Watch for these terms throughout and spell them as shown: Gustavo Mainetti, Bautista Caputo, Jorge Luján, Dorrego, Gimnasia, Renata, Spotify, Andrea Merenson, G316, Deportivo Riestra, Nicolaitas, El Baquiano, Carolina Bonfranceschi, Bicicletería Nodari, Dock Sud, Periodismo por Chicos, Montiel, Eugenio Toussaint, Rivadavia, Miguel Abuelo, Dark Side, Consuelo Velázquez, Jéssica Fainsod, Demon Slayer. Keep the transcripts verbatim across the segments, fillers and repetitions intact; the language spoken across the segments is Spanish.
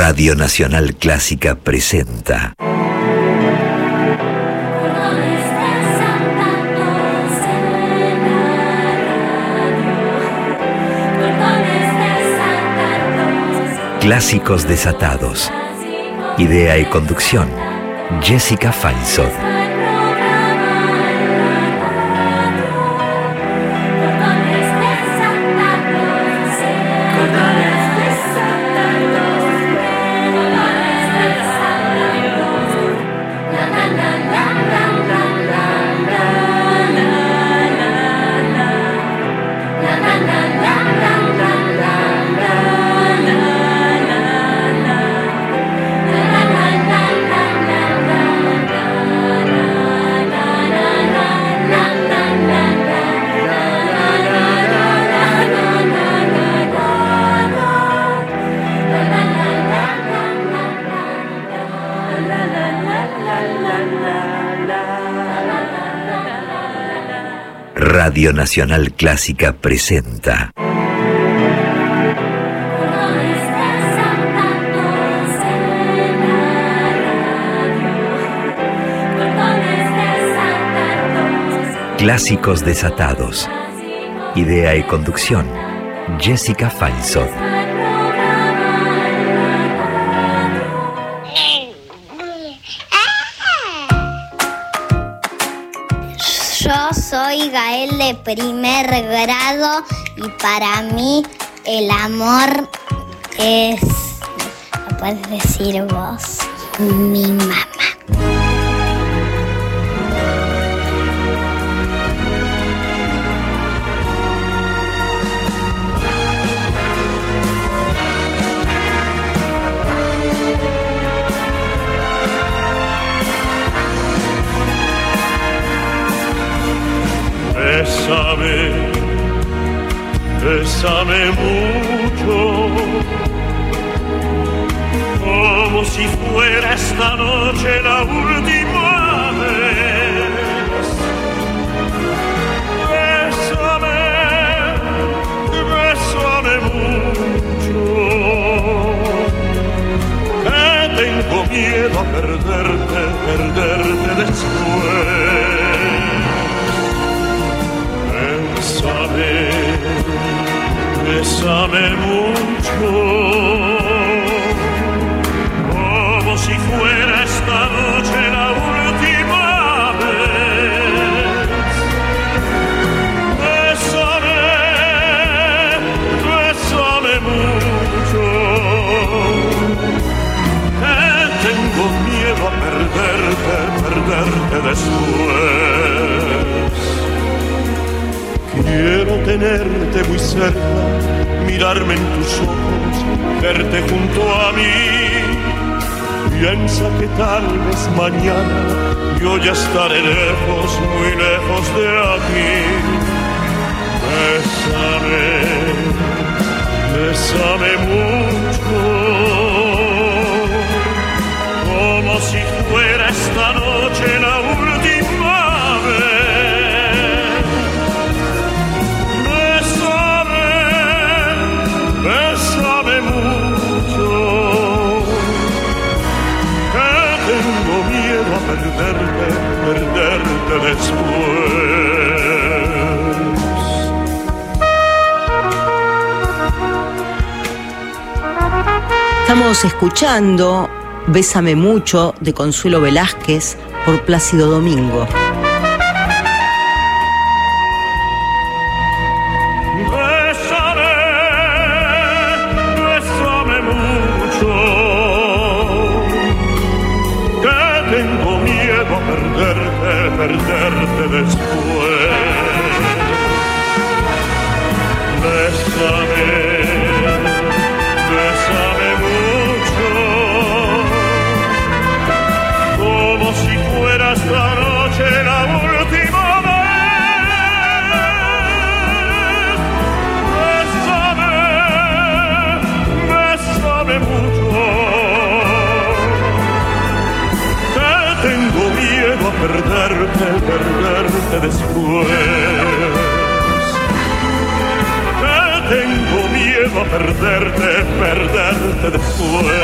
Radio Nacional Clásica presenta Clásicos Desatados. Idea y conducción, Jéssica Fainsod. Radio Nacional Clásica presenta Clásicos Desatados. Idea y conducción, Jéssica Fainsod. Soy Gael de primer grado y para mí el amor es, ¿lo puedes decir vos? Mi mamá. Bésame, bésame mucho, como si fuera esta noche la última vez. Bésame, bésame mucho, que tengo miedo a perderte, perderte después. Bésame, bésame mucho, como si fuera esta noche la última vez. Bésame, bésame mucho, que tengo miedo a perderte, perderte después. Quiero tenerte muy cerca, mirarme en tus ojos, verte junto a mí. Piensa que tal vez mañana yo ya estaré lejos, muy lejos de aquí. Bésame, bésame mucho, como si fuera esta noche la última vez. Bésame mucho, que tengo miedo a perderte, perderte después. Estamos escuchando Bésame mucho de Consuelo Velázquez por Plácido Domingo. Perderte, perderte después.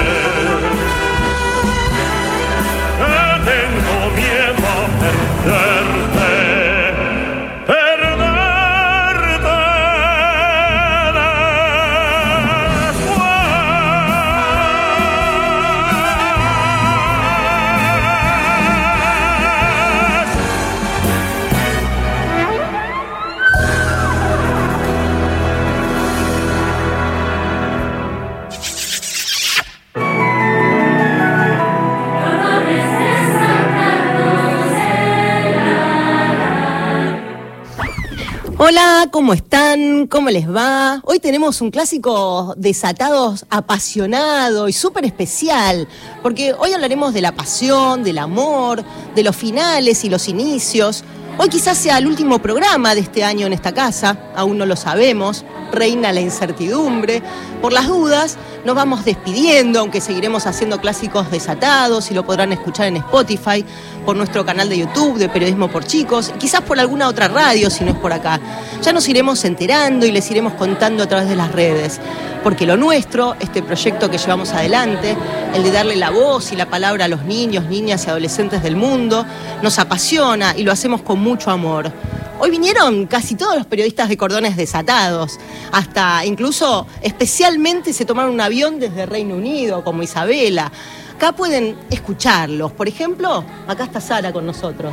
¿cómo están? ¿Cómo les va? Hoy tenemos un clásico desatados apasionado y súper especial, porque hoy hablaremos de la pasión, del amor, de los finales y los inicios. Hoy quizás sea el último programa de este año en esta casa, aún no lo sabemos, reina la incertidumbre. Por las dudas, nos vamos despidiendo, aunque seguiremos haciendo clásicos desatados y lo podrán escuchar en Spotify, por nuestro canal de YouTube de Periodismo por Chicos, quizás por alguna otra radio si no es por acá. Ya nos iremos enterando y les iremos contando a través de las redes, porque lo nuestro, este proyecto que llevamos adelante, el de darle la voz y la palabra a los niños, niñas y adolescentes del mundo, nos apasiona y lo hacemos con mucho amor. Hoy vinieron casi todos los periodistas de Cordones Desatados, hasta incluso especialmente se tomaron un avión desde Reino Unido, como Isabela. Acá pueden escucharlos. Por ejemplo, acá está Sara con nosotros.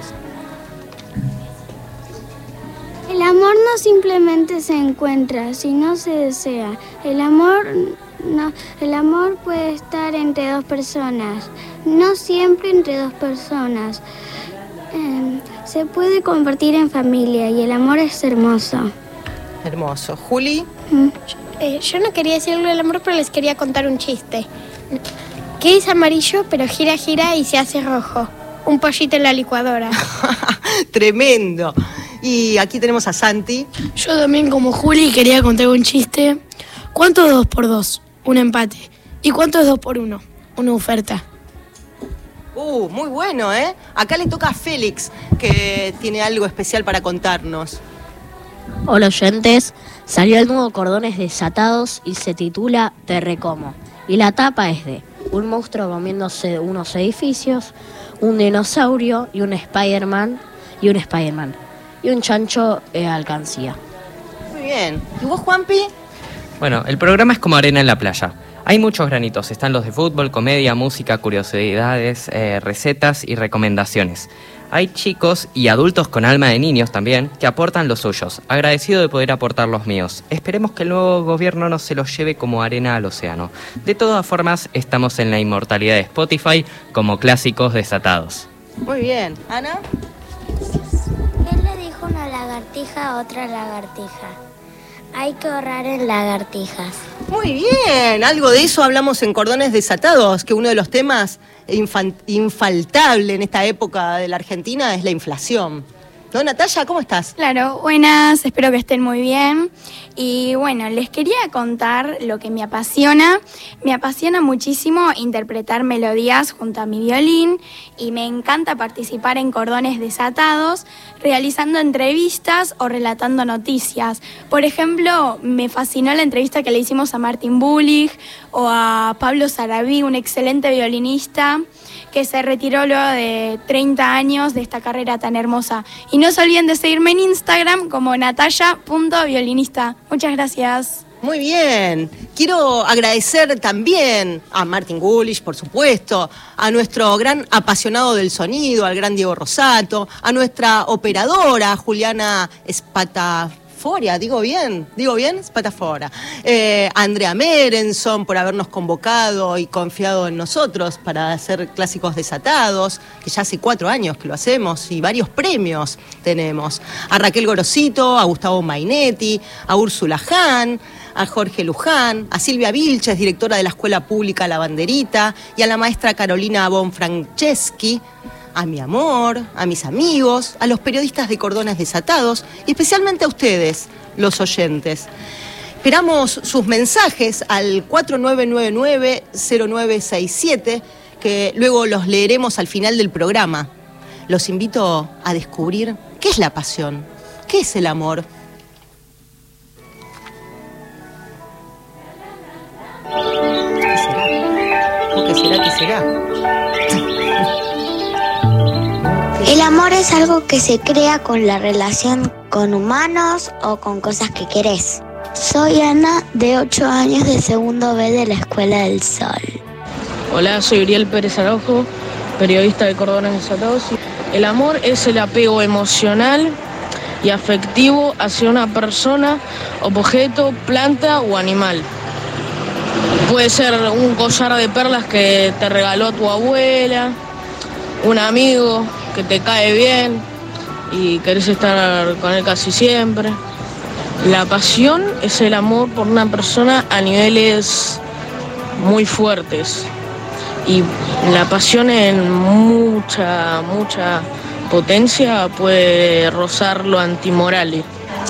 El amor no simplemente se encuentra, sino se desea. El amor, no, el amor puede estar entre dos personas, no siempre entre dos personas. Eh, se puede convertir en familia y el amor es hermoso. Hermoso. ¿Juli? ¿Mm? Yo, eh, yo no quería decir algo del amor, pero les quería contar un chiste. ¿Qué es amarillo, pero gira, gira y se hace rojo? Un pollito en la licuadora. Tremendo. Y aquí tenemos a Santi. Yo también, como Juli, quería contar un chiste. ¿Cuánto es dos por dos? Un empate. ¿Y cuánto es dos por uno? Una oferta. Uh, muy bueno, ¿eh? Acá le toca a Félix, que tiene algo especial para contarnos. Hola, oyentes. Salió el nuevo Cordones Desatados y se titula Te Recomo. Y la tapa es de un monstruo comiéndose unos edificios, un dinosaurio y un Spider-Man, y un Spider-Man, y un chancho eh, alcancía. Muy bien. ¿Y vos, Juanpi? Bueno, el programa es como arena en la playa. Hay muchos granitos, están los de fútbol, comedia, música, curiosidades, eh, recetas y recomendaciones. Hay chicos y adultos con alma de niños también que aportan los suyos. Agradecido de poder aportar los míos. Esperemos que el nuevo gobierno no se los lleve como arena al océano. De todas formas, estamos en la inmortalidad de Spotify como clásicos desatados. Muy bien. ¿Ana? Él le dijo una lagartija a otra lagartija: hay que ahorrar en lagartijas. Muy bien, algo de eso hablamos en Cordones Desatados, que uno de los temas infan- infaltable en esta época de la Argentina es la inflación. ¿No, Natalia? ¿Cómo estás? Claro, buenas, espero que estén muy bien. Y bueno, les quería contar lo que me apasiona. Me apasiona muchísimo interpretar melodías junto a mi violín y me encanta participar en Cordones Desatados, realizando entrevistas o relatando noticias. Por ejemplo, me fascinó la entrevista que le hicimos a Martin Bullig o a Pablo Saraví, un excelente violinista que se retiró luego de treinta años de esta carrera tan hermosa. Y no se olviden de seguirme en Instagram como natalia punto violinista. Muchas gracias. Muy bien. Quiero agradecer también a Martin Gulich, por supuesto, a nuestro gran apasionado del sonido, al gran Diego Rosato, a nuestra operadora Juliana Espata. Digo bien, digo bien, es patafora. Eh, Andrea Merenson por habernos convocado y confiado en nosotros para hacer clásicos desatados, que ya hace cuatro años que lo hacemos y varios premios tenemos. A Raquel Gorosito, a Gustavo Mainetti, a Úrsula Hahn, a Jorge Luján, a Silvia Vilches, directora de la Escuela Pública La Banderita, y a la maestra Carolina Bonfranceschi, a mi amor, a mis amigos, a los periodistas de Cordones Desatados y especialmente a ustedes, los oyentes. Esperamos sus mensajes al cuatro nueve nueve nueve cero nueve seis siete, que luego los leeremos al final del programa. Los invito a descubrir qué es la pasión, qué es el amor. ¿Qué será? ¿O qué será? ¿Qué será? El amor es algo que se crea con la relación con humanos o con cosas que querés. Soy Ana, de ocho años, de segundo B de la Escuela del Sol. Hola, soy Uriel Pérez Arrojo, periodista de Cordones Desatados. El amor es el apego emocional y afectivo hacia una persona, objeto, planta o animal. Puede ser un collar de perlas que te regaló tu abuela, un amigo que te cae bien y querés estar con él casi siempre. La pasión es el amor por una persona a niveles muy fuertes. Y la pasión en mucha, mucha potencia puede rozar lo antimoral.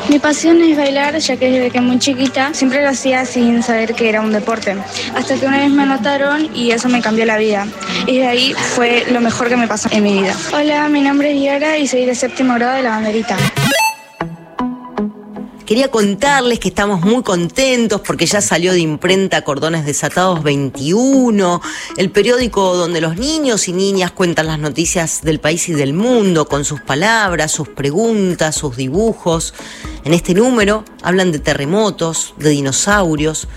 Mi pasión es bailar, ya que desde que muy chiquita siempre lo hacía sin saber que era un deporte. Hasta que una vez me anotaron y eso me cambió la vida. Y de ahí fue lo mejor que me pasó en mi vida. Hola, mi nombre es Yara y soy de séptimo grado de La Banderita. Quería contarles que estamos muy contentos porque ya salió de imprenta Cordones Desatados veintiuno, el periódico donde los niños y niñas cuentan las noticias del país y del mundo con sus palabras, sus preguntas, sus dibujos. En este número hablan de terremotos, de dinosaurios,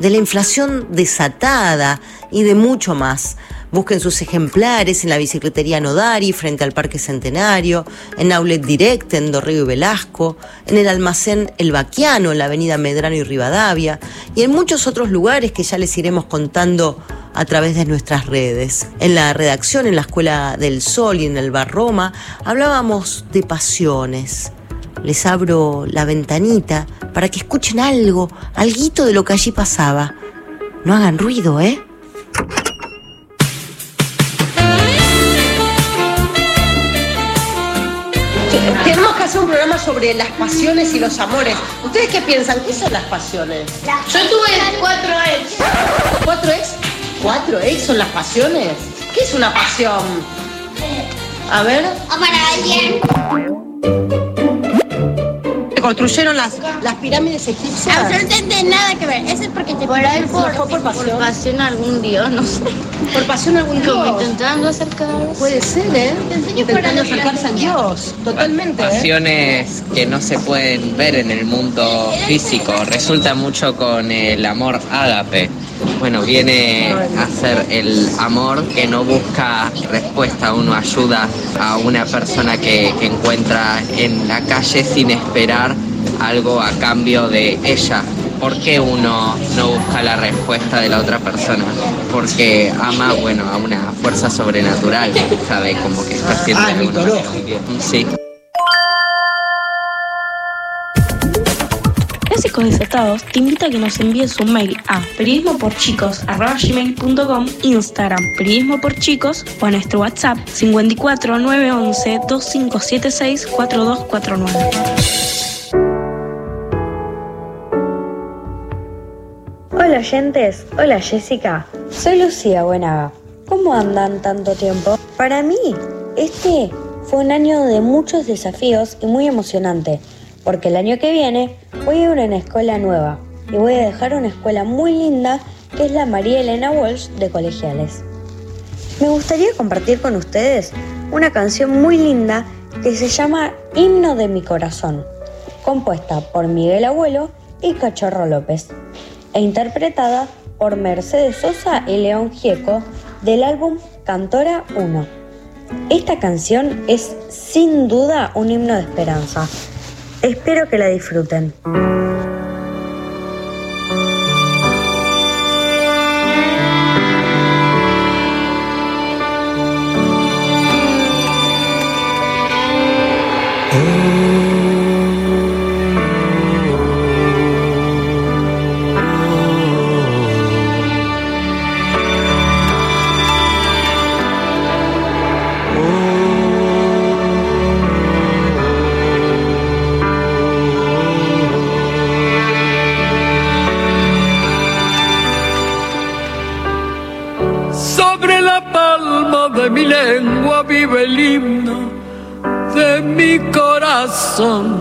de la inflación desatada y de mucho más. Busquen sus ejemplares en la Bicicletería Nodari, frente al Parque Centenario, en Aulet Direct, en Dorrego y Velasco, en el almacén El Baquiano, en la avenida Medrano y Rivadavia, y en muchos otros lugares que ya les iremos contando a través de nuestras redes. En la redacción, en la Escuela del Sol y en el Bar Roma, hablábamos de pasiones. Les abro la ventanita para que escuchen algo, alguito de lo que allí pasaba. No hagan ruido, ¿eh? Tenemos que hacer un programa sobre las pasiones y los amores. ¿Ustedes qué piensan? ¿Qué son las pasiones? La... Yo tuve cuatro ex. ¿Cuatro ex? ¿Cuatro ex son las pasiones? ¿Qué es una pasión? A ver. Amar a alguien. ¿Te construyeron las, las pirámides egipcias? Absolutamente nada que ver. Eso es porque te por ahí por, por, por pasión. Por pasión algún dios, no sé. Por pasión algún dios. Como intentando acercarse. Puede ser, ¿eh? Intentando acercarse a Dios. Totalmente. Pasiones ¿eh? que no se pueden ver en el mundo físico. Resulta mucho con el amor ágape. Bueno, viene a ser el amor que no busca respuesta. Uno ayuda a una persona que, que encuentra en la calle sin esperar algo a cambio de ella. ¿Por qué uno no busca la respuesta de la otra persona? Porque ama, bueno, a una fuerza sobrenatural, ¿sabe? Como que está siendo ah, mitológico. Sí. Clásicos Desatados te invita a que nos envíes un mail a periodismo por chicos arroba gmail punto com, Instagram periodismoporchicos o a nuestro WhatsApp cincuenta y cuatro, nueve once, veinticinco setenta y seis, cuarenta y dos cuarenta y nueve. Hola oyentes, hola Jéssica, soy Lucía Buenaga. ¿Cómo andan tanto tiempo? Para mí, este fue un año de muchos desafíos y muy emocionante, porque el año que viene voy a ir a una escuela nueva y voy a dejar una escuela muy linda que es la María Elena Walsh de Colegiales. Me gustaría compartir con ustedes una canción muy linda que se llama Himno de mi Corazón, compuesta por Miguel Abuelo y Cachorro López, e interpretada por Mercedes Sosa y León Gieco del álbum Cantora uno. Esta canción es sin duda un himno de esperanza. Espero que la disfruten. Vive el himno de mi corazón.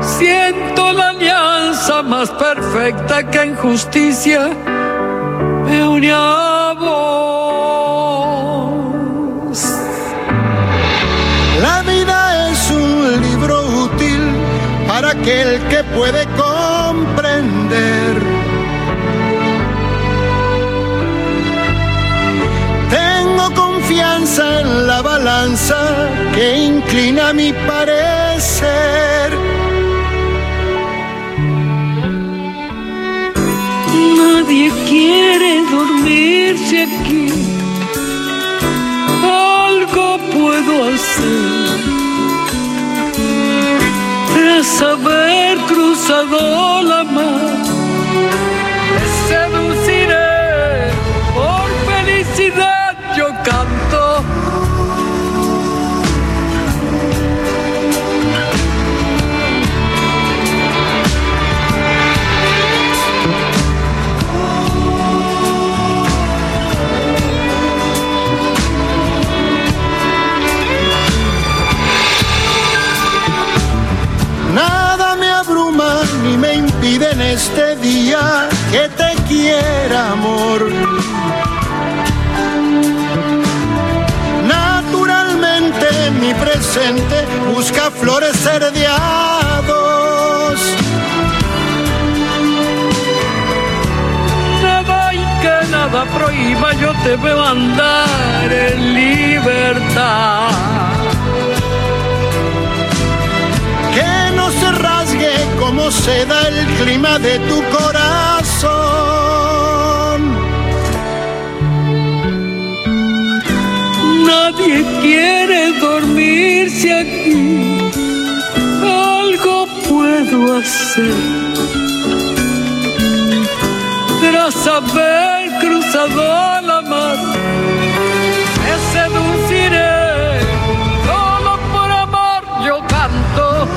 Siento la alianza más perfecta que en justicia me une a vos. La vida es un libro útil para aquel que puede comprender. Confianza en la balanza que inclina mi parecer. Nadie quiere dormirse aquí. Algo puedo hacer. es haber cruzado la mar. Te seduciré, por felicidad yo canto. Nada me abruma ni me impide en este día que te quiera, amor. Naturalmente mi presente busca florecer de a dos. Nada y que nada prohíba, yo te veo andar en libertad. Cómo se da el clima de tu corazón. Nadie quiere dormirse aquí. Algo puedo hacer tras haber cruzado la mar. Me seduciré, solo por amor yo canto.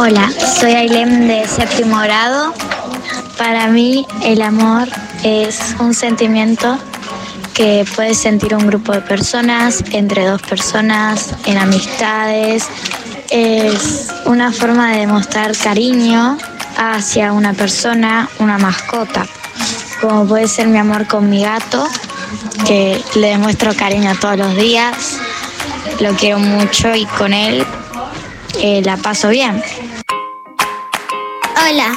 Hola, soy Ailem de séptimo grado. Para mí el amor es un sentimiento que puede sentir un grupo de personas, entre dos personas, en amistades. Es una forma de demostrar cariño hacia una persona, una mascota. Como puede ser mi amor con mi gato, que le demuestro cariño todos los días. Lo quiero mucho y con él eh, la paso bien. Hola,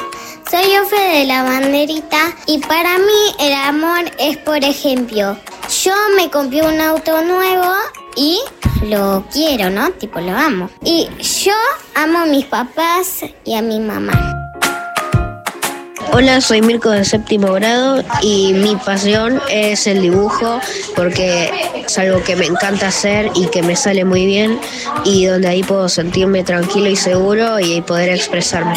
soy Ofe de La Banderita y para mí el amor es, por ejemplo, yo me compré un auto nuevo y lo quiero, ¿no? Tipo, lo amo. Y yo amo a mis papás y a mi mamá. Hola, soy Mirko de séptimo grado y mi pasión es el dibujo porque es algo que me encanta hacer y que me sale muy bien y donde ahí puedo sentirme tranquilo y seguro y poder expresarme.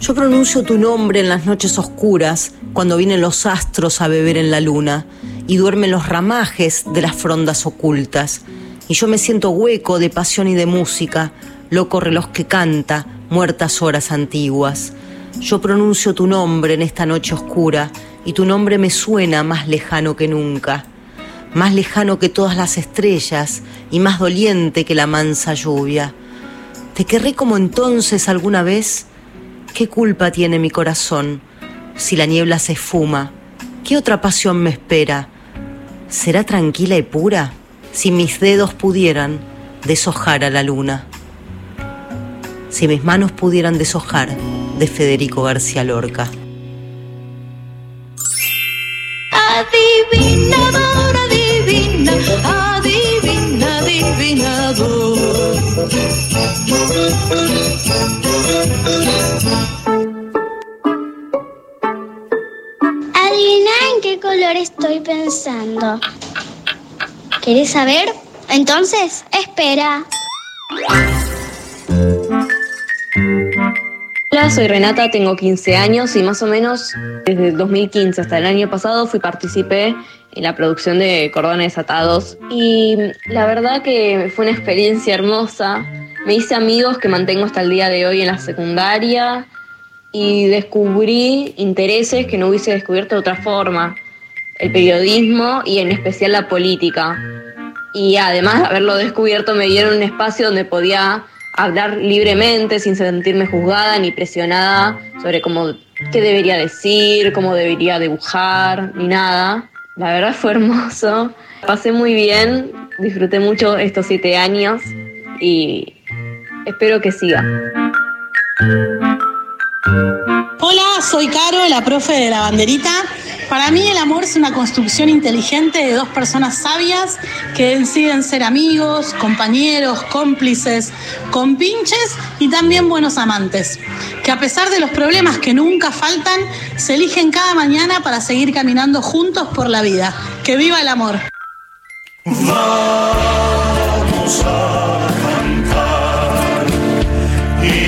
Yo pronuncio tu nombre en las noches oscuras, cuando vienen los astros a beber en la luna y duermen los ramajes de las frondas ocultas. Y yo me siento hueco de pasión y de música, loco reloj que canta, muertas horas antiguas. Yo pronuncio tu nombre en esta noche oscura y tu nombre me suena más lejano que nunca, más lejano que todas las estrellas y más doliente que la mansa lluvia. Te querré como entonces alguna vez. ¿Qué culpa tiene mi corazón si la niebla se esfuma? ¿Qué otra pasión me espera? ¿Será tranquila y pura si mis dedos pudieran deshojar a la luna? Si mis manos pudieran deshojar, de Federico García Lorca. Adivinador, adivina, adivina, adivinador. Adivina en qué color estoy pensando. ¿Querés saber? Entonces, espera. Hola, soy Renata, tengo quince años y más o menos desde el dos mil quince hasta el año pasado fui participé en la producción de Cordones Desatados y la verdad que fue una experiencia hermosa. Me hice amigos que mantengo hasta el día de hoy en la secundaria y descubrí intereses que no hubiese descubierto de otra forma, el periodismo y en especial la política. Y además de haberlo descubierto me dieron un espacio donde podía hablar libremente sin sentirme juzgada ni presionada sobre cómo, qué debería decir, cómo debería dibujar, ni nada. La verdad fue hermoso, pasé muy bien, disfruté mucho estos siete años y espero que siga. Hola, soy Caro, la profe de La Banderita. Para mí el amor es una construcción inteligente de dos personas sabias que deciden ser amigos, compañeros, cómplices, compinches y también buenos amantes, que a pesar de los problemas que nunca faltan, se eligen cada mañana para seguir caminando juntos por la vida. ¡Que viva el amor! Vamos a cantar y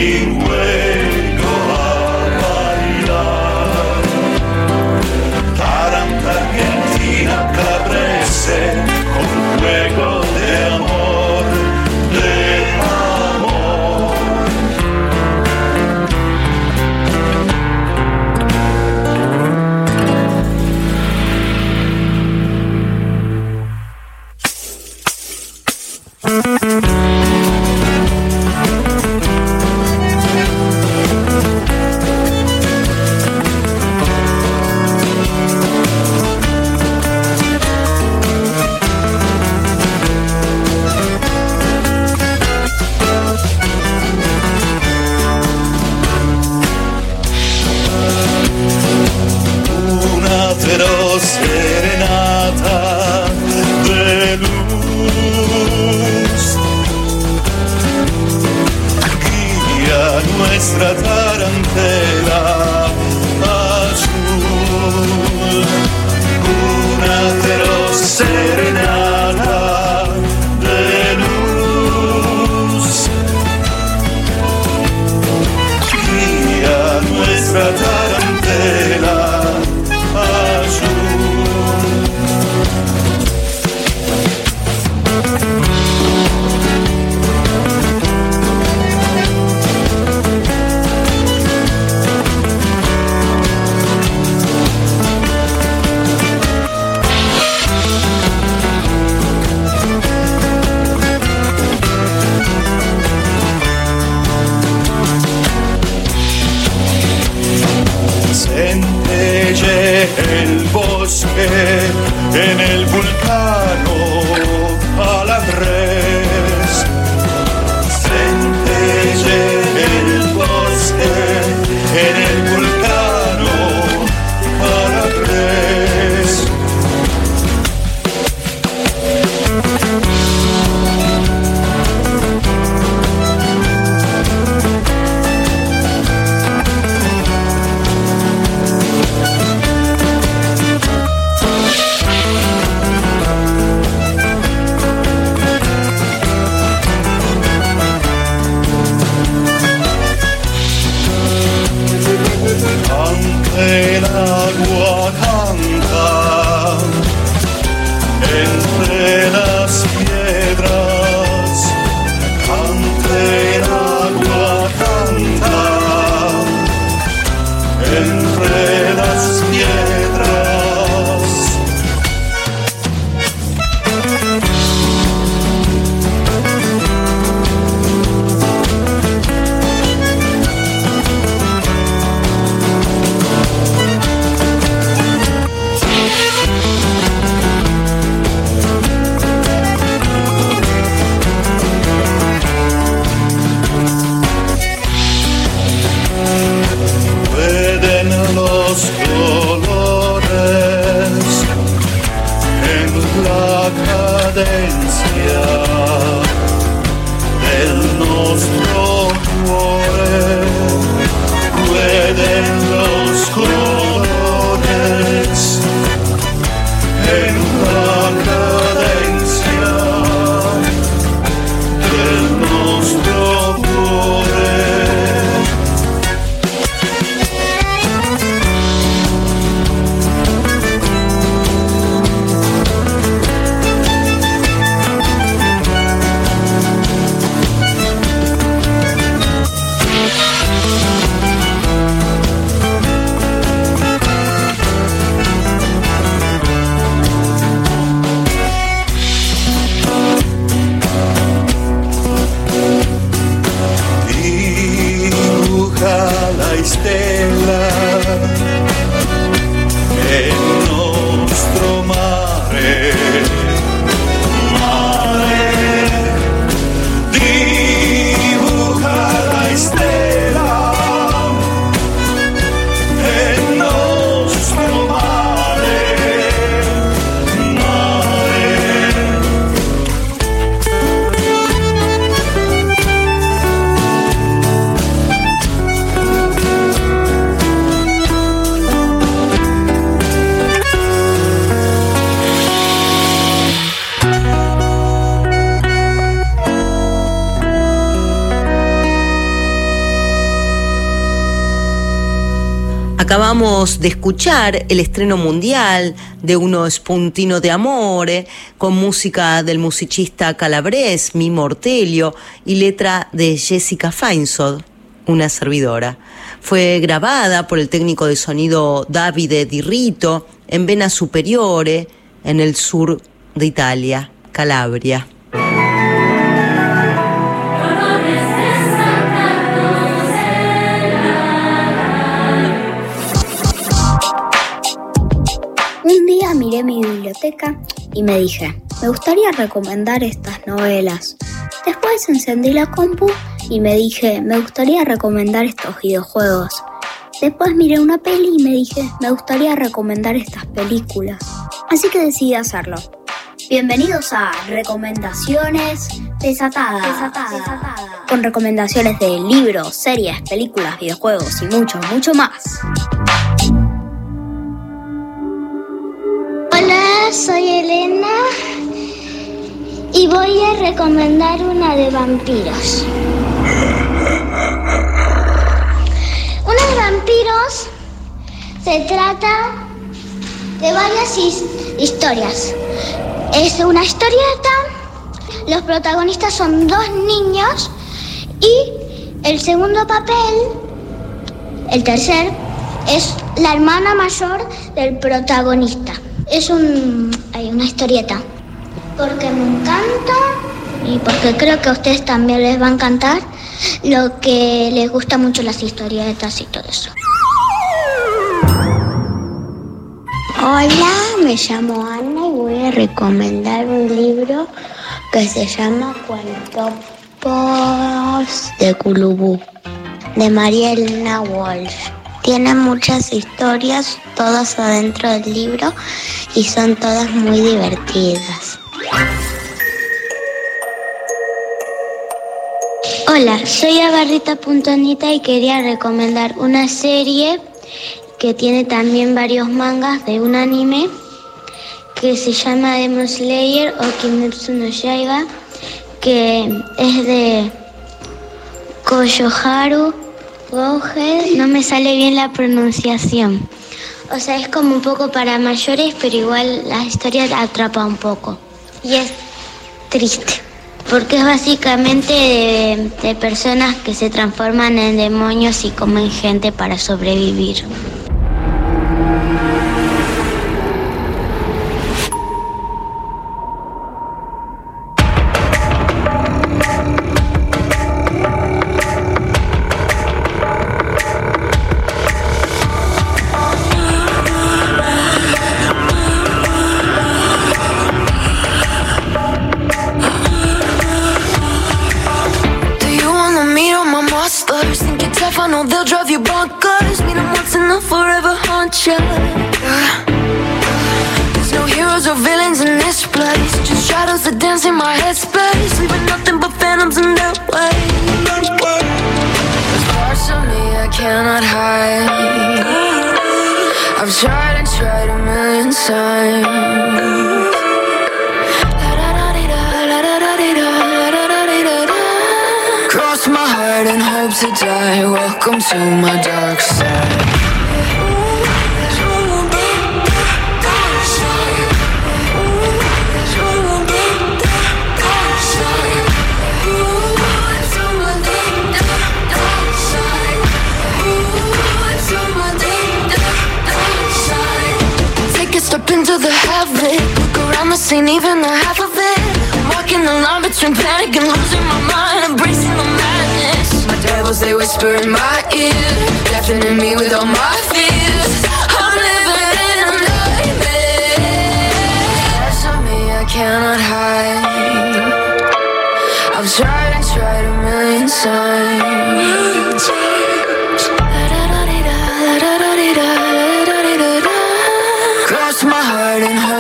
del nostro mare, mare, dibuja la estela del nostro mare, mare. Acabamos de escuchar el estreno mundial de Uno Spuntino de Amore, con música del musicista calabrés Mimo Ortelio y letra de Jéssica Fainsod, una servidora. Fue grabada por el técnico de sonido Davide Di Rito en Vena Superiore, en el sur de Italia, Calabria. Miré mi biblioteca y me dije, me gustaría recomendar estas novelas. Después encendí la compu y me dije, me gustaría recomendar estos videojuegos. Después miré una peli y me dije, me gustaría recomendar estas películas. Así que decidí hacerlo. Bienvenidos a Recomendaciones Desatadas. Desatadas. Desatadas. Con recomendaciones de libros, series, películas, videojuegos y mucho, mucho más. Hola, soy Elena y voy a recomendar una de vampiros. Una de vampiros se trata de varias his- historias. Es una historieta, los protagonistas son dos niños y el segundo papel, el tercer, es la hermana mayor del protagonista. Es un... hay una historieta. Porque me encanta y porque creo que a ustedes también les va a encantar, lo que les gusta mucho las historietas y todo eso. Hola, me llamo Ana y voy a recomendar un libro que se llama Cuentos de Culubú, de María Elena Walsh. Tiene muchas historias, todas adentro del libro, y son todas muy divertidas. Hola, soy Abarrita.nita y quería recomendar una serie que tiene también varios mangas de un anime que se llama Demon Slayer o Kimetsu no Yaiba, que es de Koyoharu Goge, no me sale bien la pronunciación. O sea, es como un poco para mayores, pero igual la historia atrapa un poco. Y es triste, porque es básicamente de, de personas que se transforman en demonios y comen gente para sobrevivir. Welcome to my dark side. Take a step into the havoc. Look around the scene, even the half of it. I'm walking the line between panic and losing my mind. I'm bracing the madness. Devils, they whisper in my ear, deafening me with all my fears. I'm living in a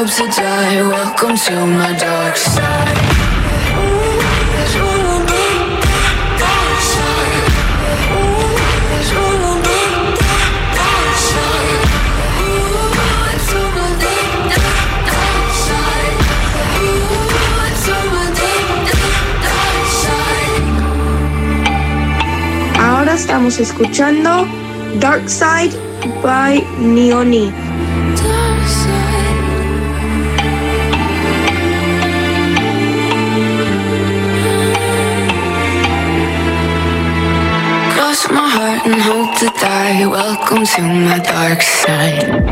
hopes to die. Welcome to my dark side. Ahora estamos escuchando Dark Side by Neoni. Cross my heart and hope to die. Welcome to my dark side.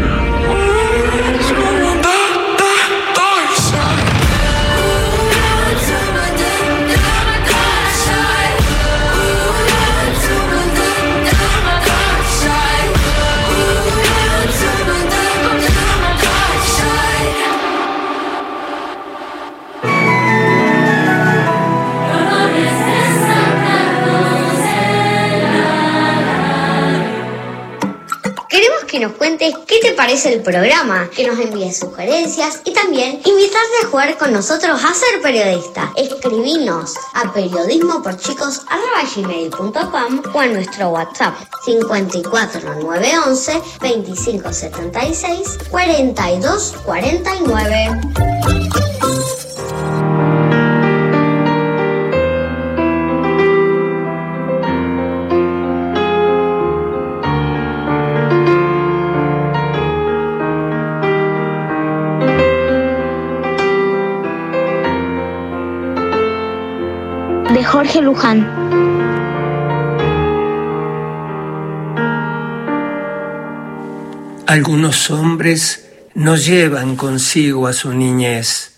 ¿Qué te parece el programa? Que nos envíes sugerencias y también invitarte a jugar con nosotros a ser periodista. Escribinos a periodismo por chicos arroba gmail punto com o a nuestro WhatsApp cincuenta y cuatro, novecientos once, veinticinco setenta y seis, cuarenta y dos cuarenta y nueve. Jorge Luján. Algunos hombres no llevan consigo a su niñez,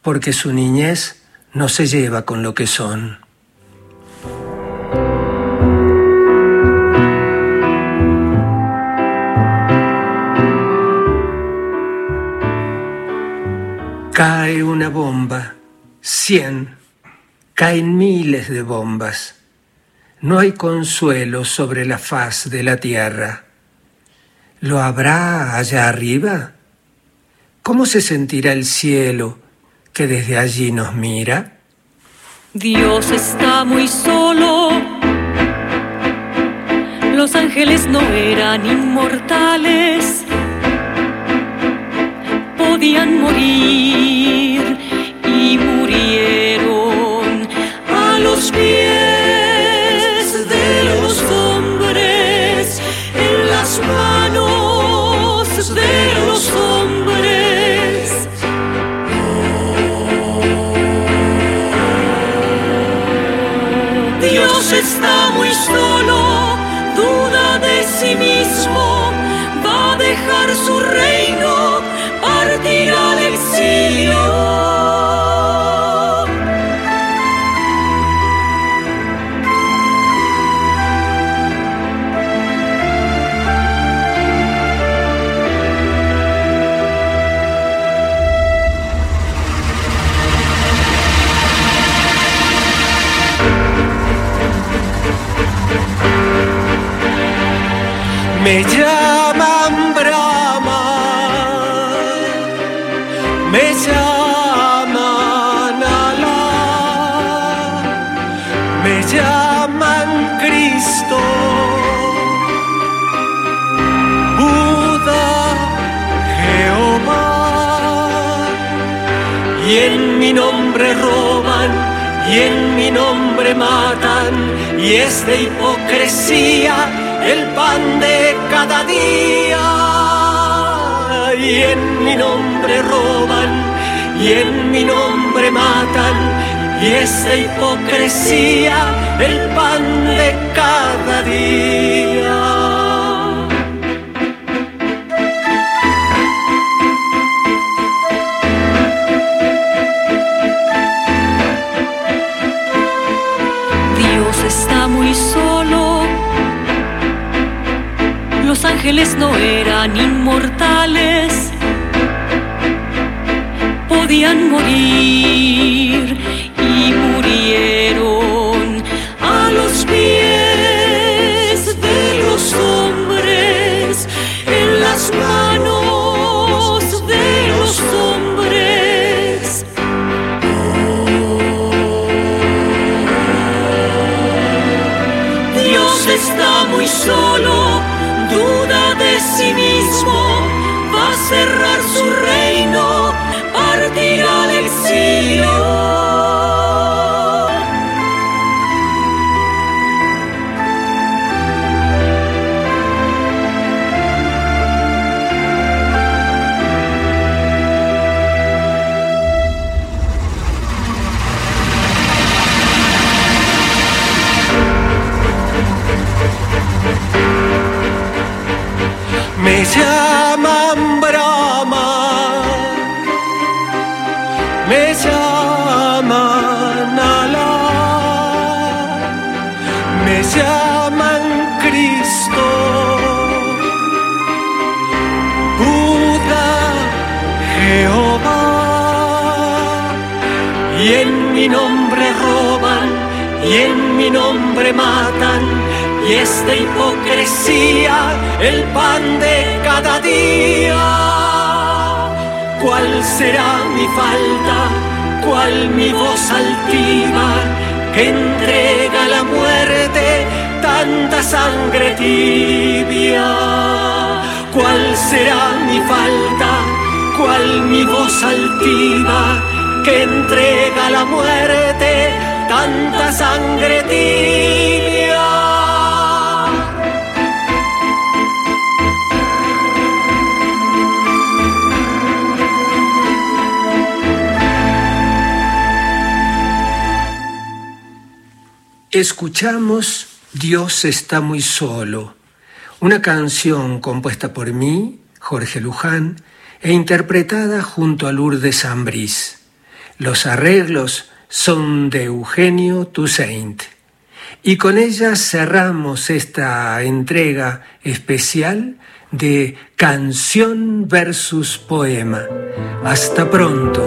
porque su niñez no se lleva con lo que son. Cae una bomba, cien. Caen miles de bombas. No hay consuelo sobre la faz de la tierra. ¿Lo habrá allá arriba? ¿Cómo se sentirá el cielo que desde allí nos mira? Dios está muy solo. Los ángeles no eran inmortales. Podían morir y murieron. Los pies de los hombres, en las manos de los hombres. Dios está muy solo, duda de sí mismo, va a dejar su reino, partirá al exilio. Me llaman Brahma, me llaman Alá, me llaman Cristo, Buda, Jehová, y en mi nombre roban, y en mi nombre matan, y es de hipocresía el pan de cada día. Y en mi nombre roban, y en mi nombre matan, y esa hipocresía, el pan de cada día. Los ángeles no eran inmortales, podían morir y murieron a los pies de los hombres, en las manos de los hombres. cerrar su reino, partir al exilio. Me llaman Brahma, me llaman Alá, me llaman Cristo, Buda, Jehová, y en mi nombre roban, y en mi nombre matan. Y esta hipocresía, el pan de cada día. ¿Cuál será mi falta? ¿Cuál mi voz altiva? Que entrega a la muerte tanta sangre tibia. ¿Cuál será mi falta? ¿Cuál mi voz altiva? Que entrega a la muerte tanta sangre tibia. Escuchamos Dios está muy solo, una canción compuesta por mí, Jorge Luján, e interpretada junto a Lourdes Ambrís. Los arreglos son de Eugenio Toussaint. Y con ella cerramos esta entrega especial de Canción versus Poema. Hasta pronto.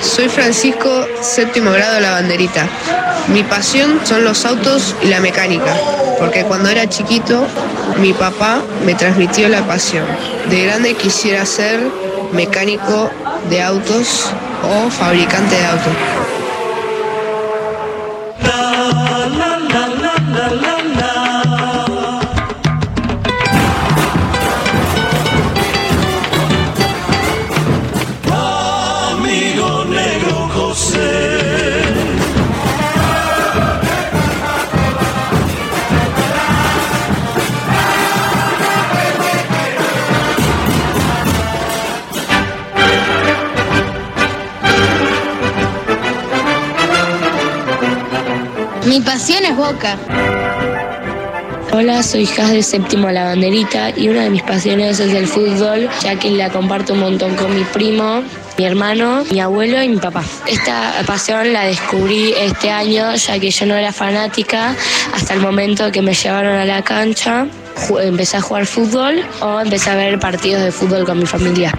Soy Francisco, séptimo grado de La Banderita. Mi pasión son los autos y la mecánica, porque cuando era chiquito, mi papá me transmitió la pasión. De grande quisiera ser mecánico de autos o fabricante de autos. Mi pasión es Boca. Hola, soy Jaz de séptimo La Banderita y una de mis pasiones es el fútbol, ya que la comparto un montón con mi primo, mi hermano, mi abuelo y mi papá. Esta pasión la descubrí este año, ya que yo no era fanática hasta el momento que me llevaron a la cancha. Empecé a jugar fútbol o empecé a ver partidos de fútbol con mi familia.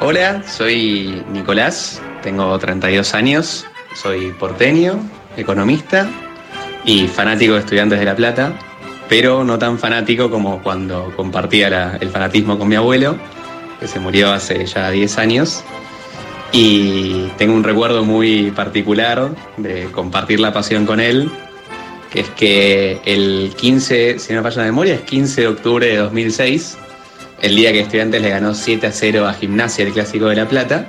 Hola, soy Nicolás, tengo treinta y dos años, soy porteño, economista y fanático de Estudiantes de La Plata, pero no tan fanático como cuando compartía la, el fanatismo con mi abuelo, que se murió hace ya diez años, y tengo un recuerdo muy particular de compartir la pasión con él, que es que el quince, si no me falla la memoria, es quince de octubre de dos mil seis, el día que Estudiantes le ganó siete a cero a Gimnasia, el Clásico de La Plata.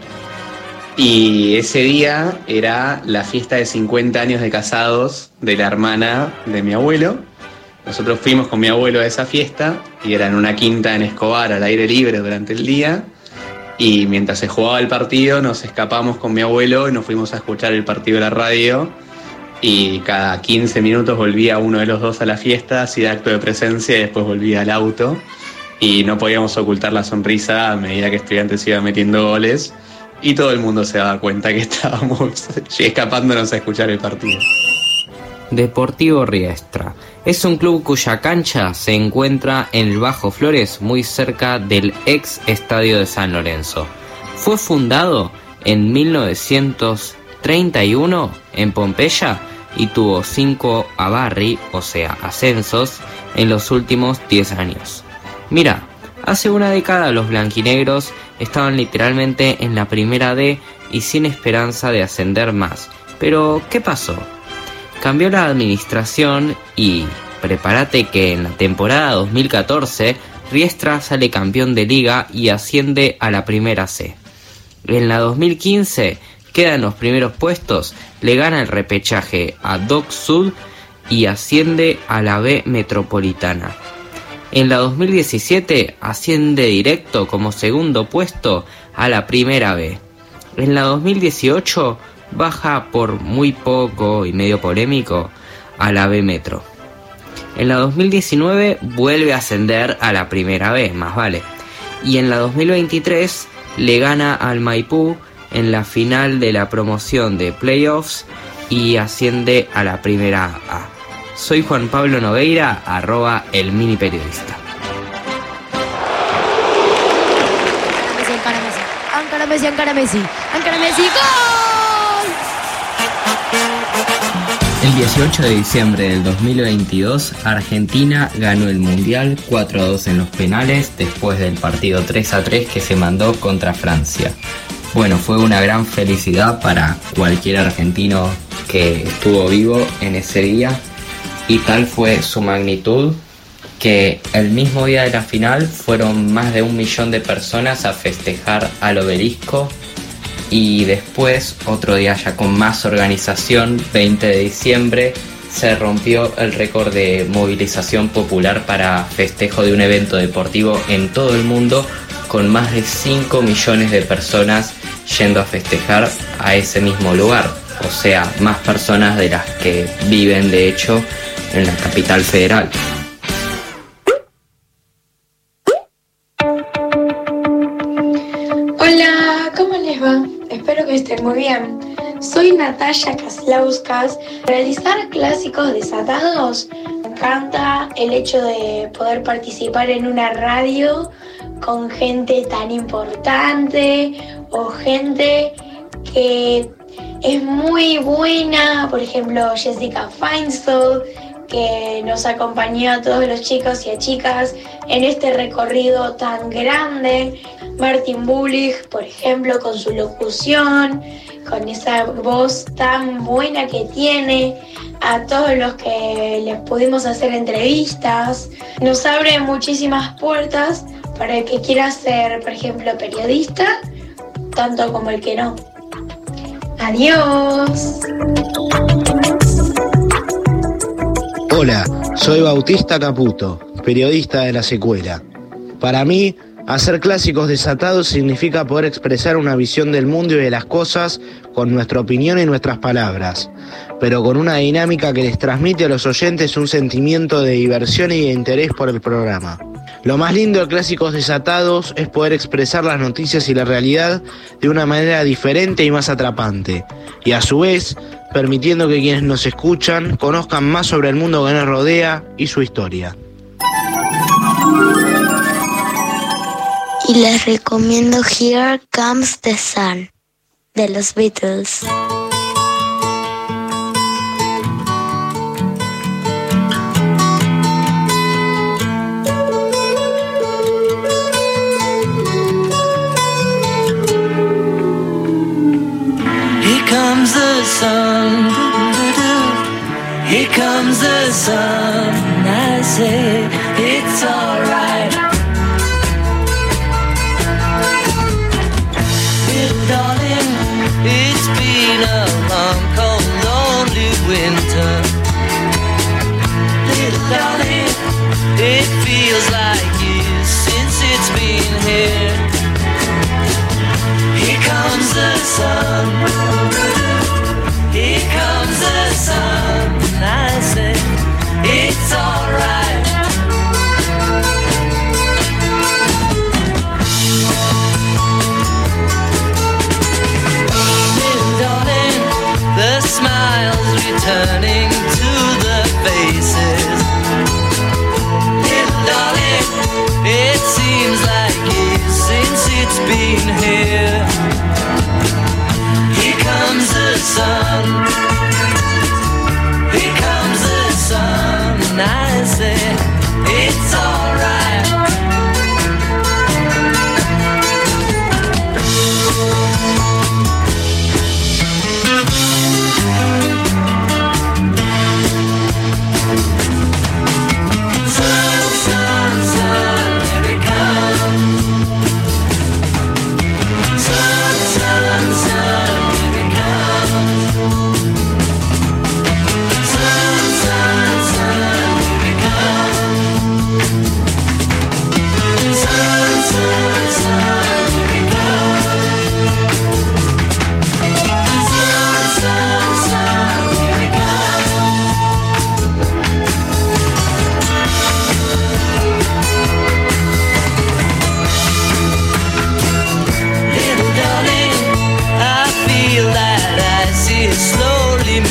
Y ese día era la fiesta de cincuenta años de casados de la hermana de mi abuelo. Nosotros fuimos con mi abuelo a esa fiesta y era en una quinta en Escobar, al aire libre durante el día. Y mientras se jugaba el partido nos escapamos con mi abuelo y nos fuimos a escuchar el partido de la radio. Y cada quince minutos volvía uno de los dos a la fiesta, hacía acto de presencia y después volvía al auto. Y no podíamos ocultar la sonrisa a medida que Estudiantes iba metiendo goles. Y todo el mundo se daba cuenta que estábamos escapándonos a escuchar el partido. Deportivo Riestra. Es un club cuya cancha se encuentra en el Bajo Flores, muy cerca del ex Estadio de San Lorenzo. Fue fundado en mil novecientos treinta y uno en Pompeya y tuvo cinco abarri, o sea, ascensos, en los últimos diez años. Mira, hace una década los blanquinegros estaban literalmente en la primera D y sin esperanza de ascender más. Pero, ¿qué pasó? Cambió la administración y prepárate que en la temporada dos mil catorce Riestra sale campeón de liga y asciende a la primera C. En la dos mil quince queda en los primeros puestos, le gana el repechaje a Dock Sud y asciende a la B Metropolitana. En la dos mil diecisiete asciende directo como segundo puesto a la primera B. En la dos mil dieciocho baja por muy poco y medio polémico a la B Metro. En la dos mil diecinueve vuelve a ascender a la primera B, más vale. Y en la dos mil veintitrés le gana al Maipú en la final de la promoción de playoffs y asciende a la primera A. Soy Juan Pablo Nogueira, arroba el mini periodista. Ancara Messi, Ancara Messi, Ancara Messi, Ancara Messi, ¡gol! El dieciocho de diciembre del dos mil veintidós, Argentina ganó el Mundial cuatro a dos en los penales después del partido tres a tres que se mandó contra Francia. Bueno, fue una gran felicidad para cualquier argentino que estuvo vivo en ese día y tal fue su magnitud que el mismo día de la final fueron más de un millón de personas a festejar al obelisco. Y después, otro día ya con más organización, veinte de diciembre, se rompió el récord de movilización popular para festejo de un evento deportivo en todo el mundo, con más de cinco millones de personas yendo a festejar a ese mismo lugar. O sea, más personas de las que viven, de hecho, en la capital federal. Espero que estén muy bien. Soy Natalia Kaslauskas. Realizar clásicos desatados me encanta el hecho de poder participar en una radio con gente tan importante o gente que es muy buena, por ejemplo Jéssica Fainsod, que nos acompañó a todos los chicos y a chicas en este recorrido tan grande. Martin Bullig, por ejemplo, con su locución, con esa voz tan buena que tiene, a todos los que les pudimos hacer entrevistas, nos abre muchísimas puertas para el que quiera ser, por ejemplo, periodista, tanto como el que no. ¡Adiós! Hola, soy Bautista Caputo, periodista de La Secuela. Para mí, hacer clásicos desatados significa poder expresar una visión del mundo y de las cosas con nuestra opinión y nuestras palabras, pero con una dinámica que les transmite a los oyentes un sentimiento de diversión y de interés por el programa. Lo más lindo de Clásicos Desatados es poder expresar las noticias y la realidad de una manera diferente y más atrapante, y a su vez, permitiendo que quienes nos escuchan conozcan más sobre el mundo que nos rodea y su historia. Y les recomiendo Here Comes the Sun, de los Beatles. Here comes the sun, here comes the sun, I say it's alright. Dear darling, it's been a long, cold, lonely winter. Dear darling, it feels like years since it's been here. Here comes the sun. Here comes the sun, I say, it's alright. Darling, the smile's returning to say it's alright.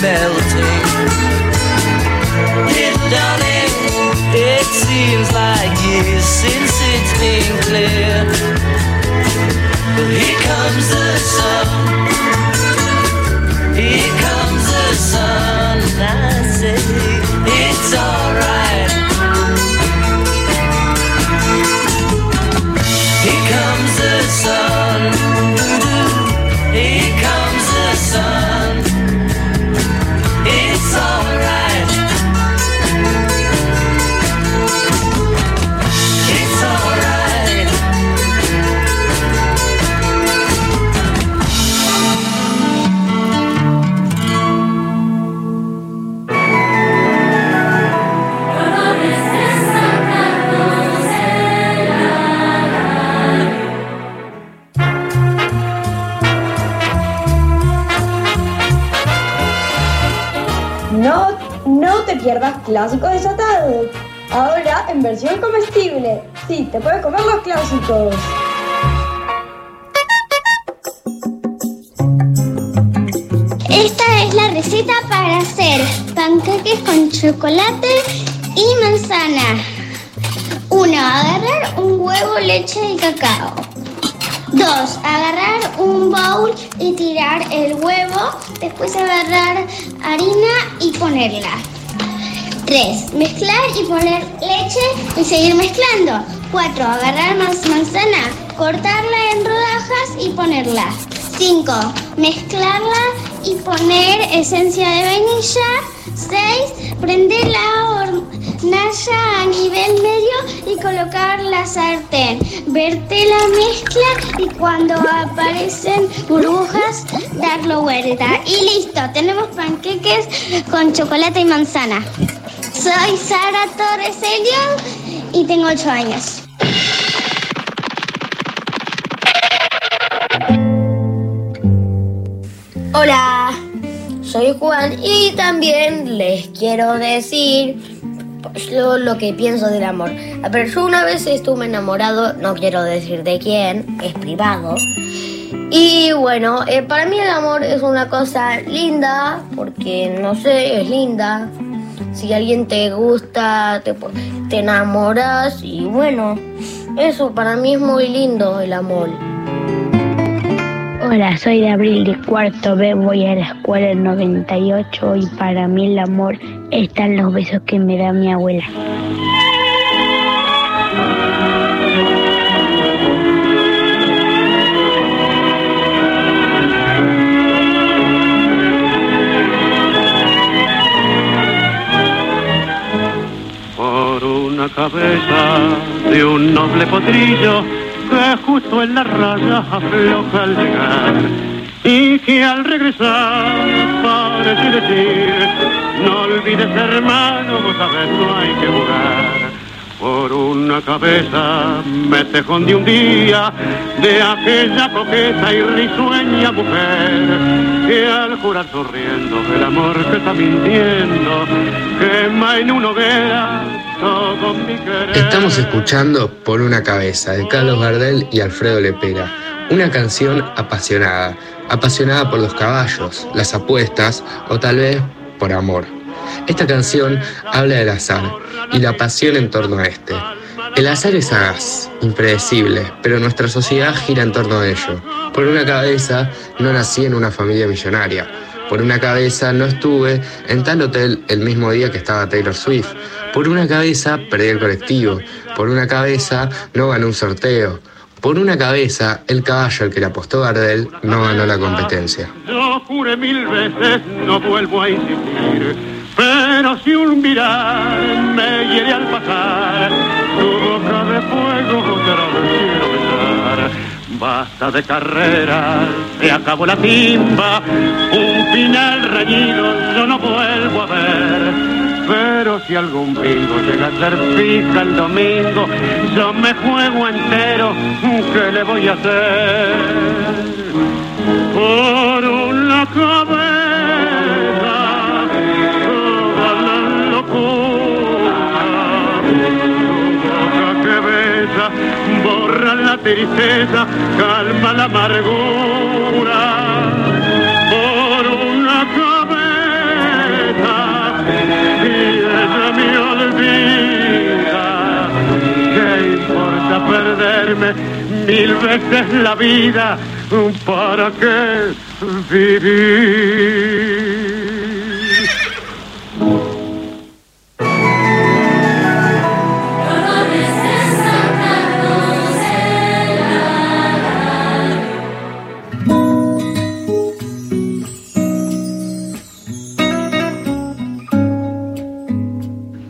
Melting, little darling, it seems like years since it's been clear. But here comes the sun, here comes the sun, and I say it's alright. Here comes the sun, here comes the sun. Pierdas Clásicos Desatados, ahora en versión comestible. Sí, te puedes comer los clásicos. Esta es la receta para hacer panqueques con chocolate y manzana. uno. Agarrar un huevo, leche y cacao. dos. Agarrar un bowl y tirar el huevo, después agarrar harina y ponerla. tres. Mezclar y poner leche y seguir mezclando. cuatro. Agarrar más manzana, cortarla en rodajas y ponerla. cinco. Mezclarla y poner esencia de vainilla. seis. Prender la hornalla a nivel medio y colocar la sartén. Verter la mezcla y cuando aparecen burbujas, darlo vuelta. Y listo, tenemos panqueques con chocolate y manzana. Soy Sara Torres Elión y tengo ocho años. Hola, soy Juan y también les quiero decir yo lo que pienso del amor. A ver, yo una vez estuve enamorado, no quiero decir de quién, es privado. Y bueno, eh, para mí el amor es una cosa linda, porque no sé, es linda. Si alguien te gusta, te, te enamoras y bueno, eso para mí es muy lindo, el amor. Hola, soy de Abril de cuarto B, voy a la escuela en noventa y ocho y para mí el amor están los besos que me da mi abuela. Cabeza de un noble potrillo que justo en la raya afloja al llegar y que al regresar parece decir no olvides hermano, vos sabés no hay que jugar. Por una cabeza me tejón de un día de aquella coqueta y risueña mujer que al jurar sonriendo el amor que está mintiendo quema en una hoguera. Estamos escuchando Por una cabeza de Carlos Gardel y Alfredo Lepera, una canción apasionada, apasionada por los caballos, las apuestas o tal vez por amor. Esta canción habla del azar y la pasión en torno a este. El azar es sagaz, impredecible, pero nuestra sociedad gira en torno a ello. Por una cabeza no nací en una familia millonaria. Por una cabeza no estuve en tal hotel el mismo día que estaba Taylor Swift. Por una cabeza perdí el colectivo, por una cabeza no ganó un sorteo, por una cabeza el caballo al que le apostó Gardel no ganó la competencia. Lo juré mil veces, no vuelvo a insistir, pero si un mirar me hiere al pasar, tu boca de fuego te la quiero besar. Basta de carreras, se acabó la timba, un final reñido yo no vuelvo a ver. Pero si algún bingo llega a ser fija el domingo, yo me juego entero, ¿qué le voy a hacer? Por una cabeza, toda la locura, boca que besa, borra la tristeza, calma la amargura. Por una cabeza y ella me olvida. ¿Qué importa perderme mil veces la vida? ¿Para qué vivir?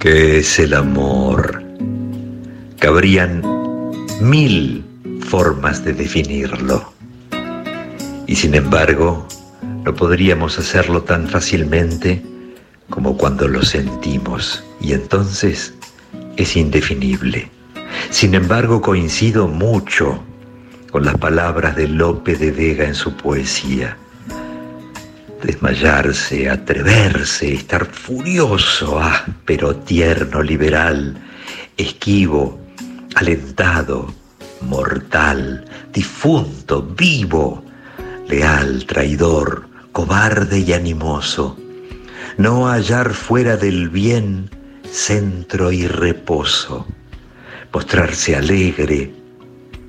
¿Qué es el amor? Cabrían mil formas de definirlo. Y sin embargo, no podríamos hacerlo tan fácilmente como cuando lo sentimos. Y entonces es indefinible. Sin embargo, coincido mucho con las palabras de Lope de Vega en su poesía. Desmayarse, atreverse, estar furioso, áspero, tierno, liberal, esquivo, alentado, mortal, difunto, vivo, leal, traidor, cobarde y animoso. No hallar fuera del bien centro y reposo. Mostrarse alegre,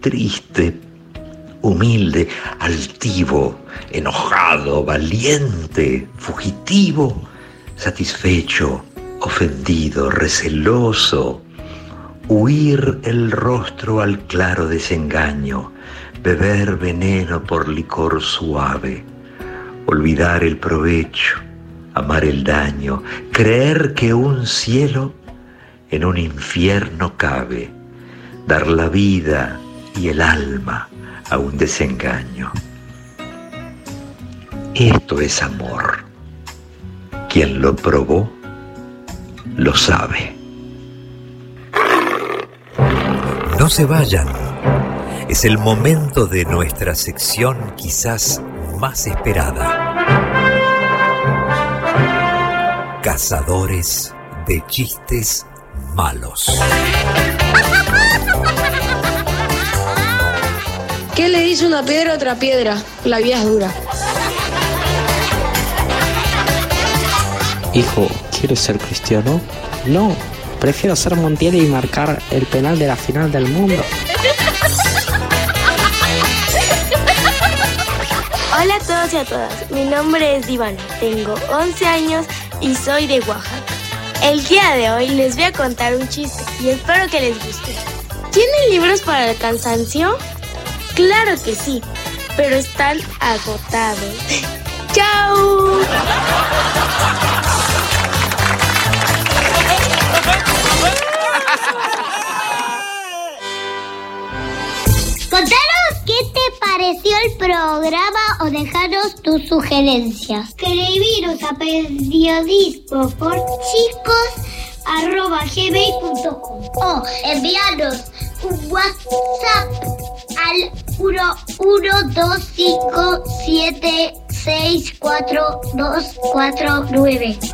triste, humilde, altivo, enojado, valiente, fugitivo, satisfecho, ofendido, receloso, huir el rostro al claro desengaño, beber veneno por licor suave, olvidar el provecho, amar el daño, creer que un cielo en un infierno cabe, dar la vida y el alma a un desengaño. Esto es amor. Quien lo probó, lo sabe. No se vayan. Es el momento de nuestra sección quizás más esperada. Cazadores de chistes malos. ¿Qué le dice una piedra a otra piedra? La vida es dura. Hijo, ¿quieres ser cristiano? No, prefiero ser Montiel y marcar el penal de la final del mundo. Hola a todos y a todas, mi nombre es Iván, tengo once años y soy de Oaxaca. El día de hoy les voy a contar un chiste y espero que les guste. ¿Tienen libros para el cansancio? Claro que sí, pero están agotados. ¡Chao! Contanos qué te pareció el programa o dejanos tus sugerencias. Escribiros a periodismo por chicos arroba gmail punto com o enviarnos un WhatsApp al uno uno dos cinco siete seis cuatro dos cuatro nueve. Yes.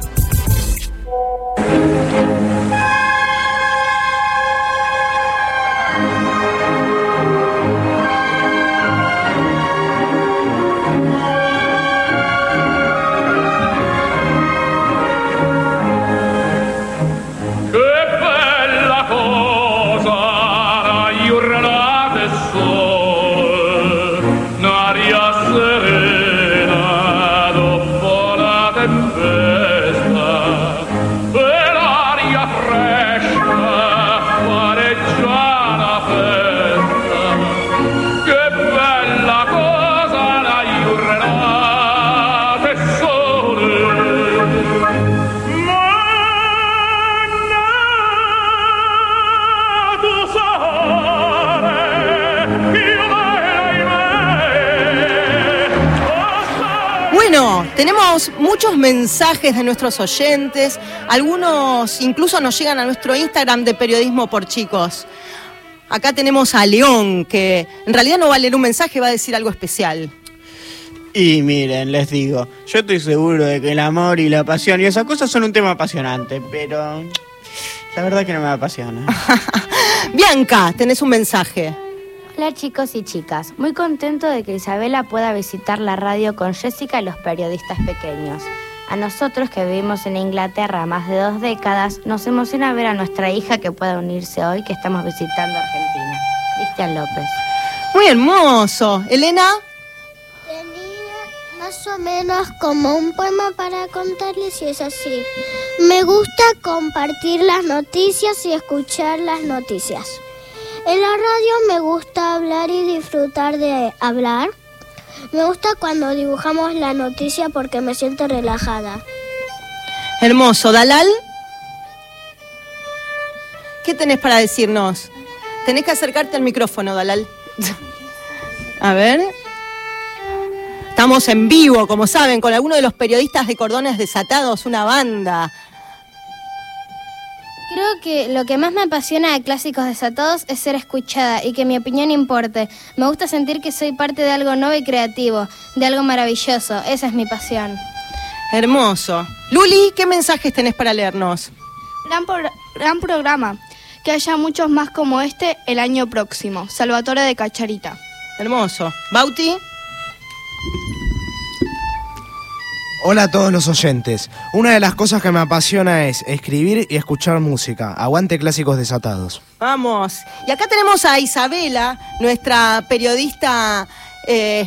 Bueno, tenemos muchos mensajes de nuestros oyentes, algunos incluso nos llegan a nuestro Instagram de Periodismo por Chicos. Acá tenemos a León, que en realidad no va a leer un mensaje, va a decir algo especial. Y miren, les digo, yo estoy seguro de que el amor y la pasión y esas cosas son un tema apasionante, pero la verdad es que no me apasiona. Bianca, tenés un mensaje. Hola chicos y chicas, muy contento de que Isabela pueda visitar la radio con Jéssica y los periodistas pequeños. A nosotros que vivimos en Inglaterra más de dos décadas, nos emociona ver a nuestra hija que pueda unirse hoy que estamos visitando Argentina. Cristian López. Muy hermoso. Elena. Tenía más o menos como un poema para contarles y es así. Me gusta compartir las noticias y escuchar las noticias. En la radio me gusta hablar y disfrutar de hablar. Me gusta cuando dibujamos la noticia porque me siento relajada. Hermoso. Dalal, ¿qué tenés para decirnos? Tenés que acercarte al micrófono, Dalal. A ver. Estamos en vivo, como saben, con alguno de los periodistas de Cordones Desatados, una banda. Creo que lo que más me apasiona de Clásicos Desatados es ser escuchada y que mi opinión importe. Me gusta sentir que soy parte de algo nuevo y creativo, de algo maravilloso. Esa es mi pasión. Hermoso. Luli, ¿qué mensajes tenés para leernos? Gran, por, gran programa. Que haya muchos más como este el año próximo. Salvatore de Cacharita. Hermoso. Bauti. Hola a todos los oyentes. Una de las cosas que me apasiona es escribir y escuchar música. Aguante Clásicos Desatados. Vamos. Y acá tenemos a Isabela, nuestra periodista eh,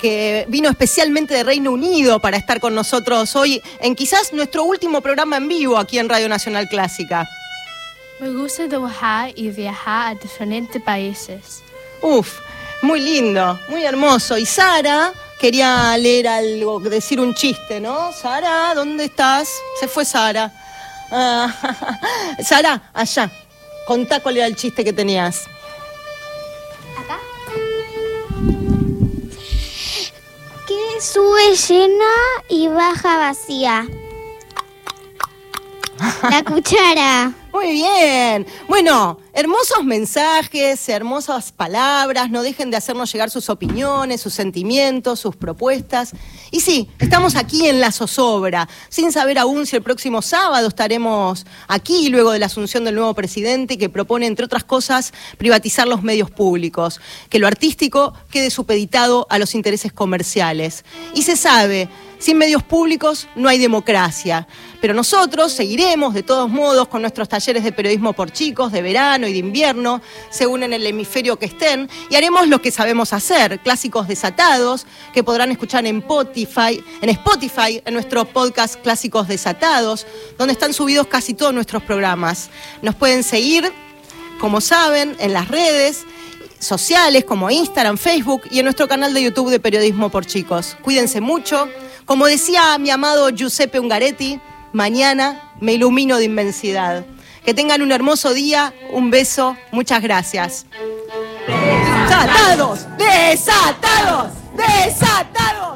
que vino especialmente de Reino Unido para estar con nosotros hoy en quizás nuestro último programa en vivo aquí en Radio Nacional Clásica. Me gusta trabajar y viajar a diferentes países. Uf, muy lindo, muy hermoso. Y Sara... Quería leer algo, decir un chiste, ¿no? Sara, ¿dónde estás? Se fue Sara. Ah, Sara, allá. Contá cuál era el chiste que tenías. ¿Acá? Que sube llena y baja vacía. La cuchara. Muy bien. Bueno, hermosos mensajes, hermosas palabras. No dejen de hacernos llegar sus opiniones, sus sentimientos, sus propuestas. Y sí, estamos aquí en la zozobra, sin saber aún si el próximo sábado estaremos aquí, luego de la asunción del nuevo presidente, que propone, entre otras cosas, privatizar los medios públicos, que lo artístico quede supeditado a los intereses comerciales. Y se sabe... Sin medios públicos no hay democracia, pero nosotros seguiremos de todos modos con nuestros talleres de periodismo por chicos, de verano y de invierno, según en el hemisferio que estén, y haremos lo que sabemos hacer, Clásicos Desatados, que podrán escuchar en Spotify, en Spotify, en nuestro podcast Clásicos Desatados, donde están subidos casi todos nuestros programas. Nos pueden seguir, como saben, en las redes sociales como Instagram, Facebook y en nuestro canal de YouTube de Periodismo por Chicos. Cuídense mucho. Como decía mi amado Giuseppe Ungaretti, mañana me ilumino de inmensidad. Que tengan un hermoso día, un beso, muchas gracias. ¡Desatados! ¡Desatados! ¡Desatados!